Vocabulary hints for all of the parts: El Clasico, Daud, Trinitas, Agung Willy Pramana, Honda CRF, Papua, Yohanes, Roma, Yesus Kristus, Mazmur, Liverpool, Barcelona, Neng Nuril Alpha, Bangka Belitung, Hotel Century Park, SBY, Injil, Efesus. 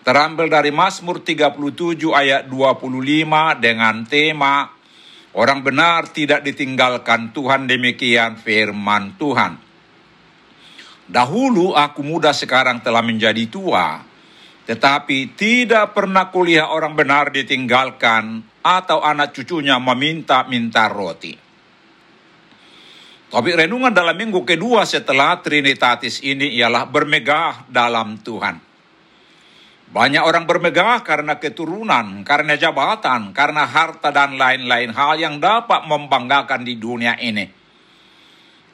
terambil dari Mazmur 37 ayat 25 dengan tema Orang benar tidak ditinggalkan Tuhan, demikian firman Tuhan. Dahulu aku muda, sekarang telah menjadi tua. Tetapi tidak pernah kulihat orang benar ditinggalkan atau anak cucunya meminta-minta roti. Topik renungan dalam minggu kedua setelah Trinitatis ini ialah bermegah dalam Tuhan. Banyak orang bermegah karena keturunan, karena jabatan, karena harta dan lain-lain hal yang dapat membanggakan di dunia ini.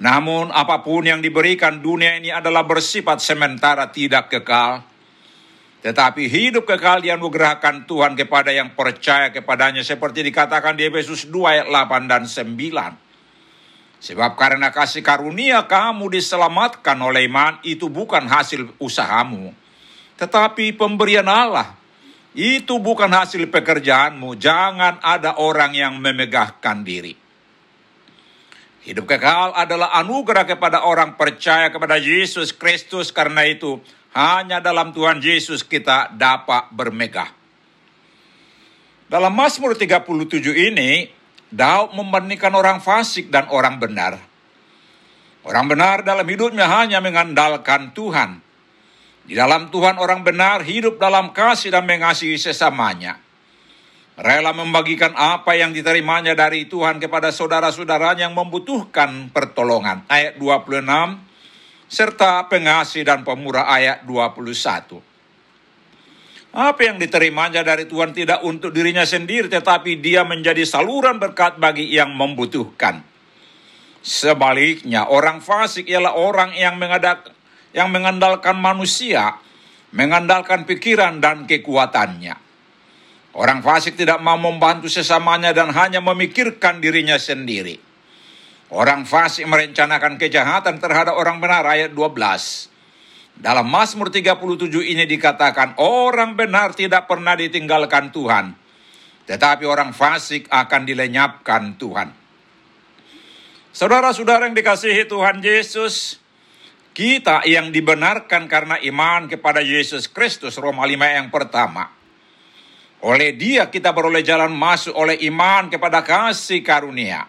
Namun apapun yang diberikan dunia ini adalah bersifat sementara, tidak kekal. Tetapi hidup kekal dianugerahkan Tuhan kepada yang percaya kepadanya, seperti dikatakan di Efesus 2 ayat 8 dan 9. Sebab karena kasih karunia kamu diselamatkan oleh iman, itu bukan hasil usahamu, tetapi pemberian Allah. Itu bukan hasil pekerjaanmu. Jangan ada orang yang memegahkan diri. Hidup kekal adalah anugerah kepada orang percaya kepada Yesus Kristus. Karena itu, hanya dalam Tuhan Yesus kita dapat bermegah. Dalam Mazmur 37 ini, Daud membandingkan orang fasik dan orang benar. Orang benar dalam hidupnya hanya mengandalkan Tuhan. Di dalam Tuhan orang benar hidup dalam kasih dan mengasihi sesamanya. Rela membagikan apa yang diterimanya dari Tuhan kepada saudara-saudaranya yang membutuhkan pertolongan. Ayat 26, serta pengasih dan pemurah ayat 21. Apa yang diterimanya dari Tuhan tidak untuk dirinya sendiri, tetapi dia menjadi saluran berkat bagi yang membutuhkan. Sebaliknya, orang fasik ialah orang yang mengandalkan manusia, mengandalkan pikiran dan kekuatannya. Orang fasik tidak mau membantu sesamanya dan hanya memikirkan dirinya sendiri. Orang fasik merencanakan kejahatan terhadap orang benar, ayat 12. Dalam Mazmur 37 ini dikatakan, orang benar tidak pernah ditinggalkan Tuhan, tetapi orang fasik akan dilenyapkan Tuhan. Saudara-saudara yang dikasihi Tuhan Yesus, kita yang dibenarkan karena iman kepada Yesus Kristus, Roma 5 yang pertama. Oleh dia kita beroleh jalan masuk oleh iman kepada kasih karunia.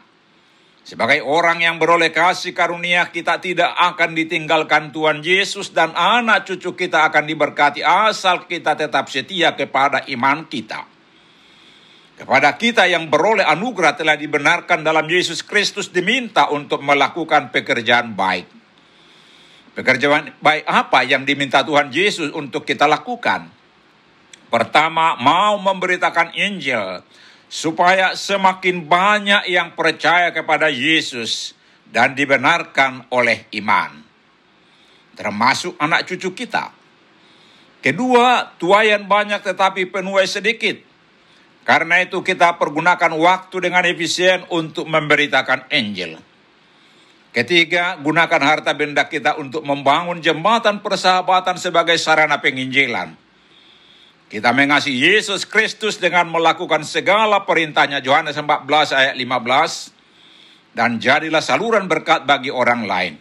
Sebagai orang yang beroleh kasih karunia, kita tidak akan ditinggalkan Tuhan Yesus dan anak cucu kita akan diberkati asal kita tetap setia kepada iman kita. Kepada kita yang beroleh anugerah telah dibenarkan dalam Yesus Kristus diminta untuk melakukan pekerjaan baik. Pekerjaan baik apa yang diminta Tuhan Yesus untuk kita lakukan? Pertama, mau memberitakan Injil, supaya semakin banyak yang percaya kepada Yesus dan dibenarkan oleh iman, termasuk anak cucu kita. Kedua, tuaian banyak tetapi penuai sedikit. Karena itu kita pergunakan waktu dengan efisien untuk memberitakan Injil. Ketiga, gunakan harta benda kita untuk membangun jembatan persahabatan sebagai sarana penginjilan. Kita mengasihi Yesus Kristus dengan melakukan segala perintahnya, Yohanes 14 ayat 15, dan jadilah saluran berkat bagi orang lain.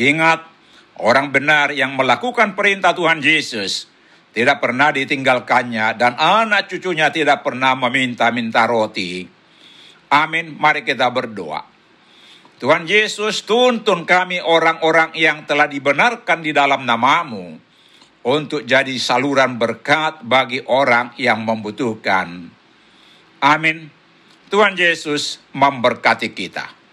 Ingat, orang benar yang melakukan perintah Tuhan Yesus tidak pernah ditinggalkannya dan anak cucunya tidak pernah meminta-minta roti. Amin, mari kita berdoa. Tuhan Yesus, tuntun kami orang-orang yang telah dibenarkan di dalam nama-Mu untuk jadi saluran berkat bagi orang yang membutuhkan. Amin. Tuhan Yesus memberkati kita.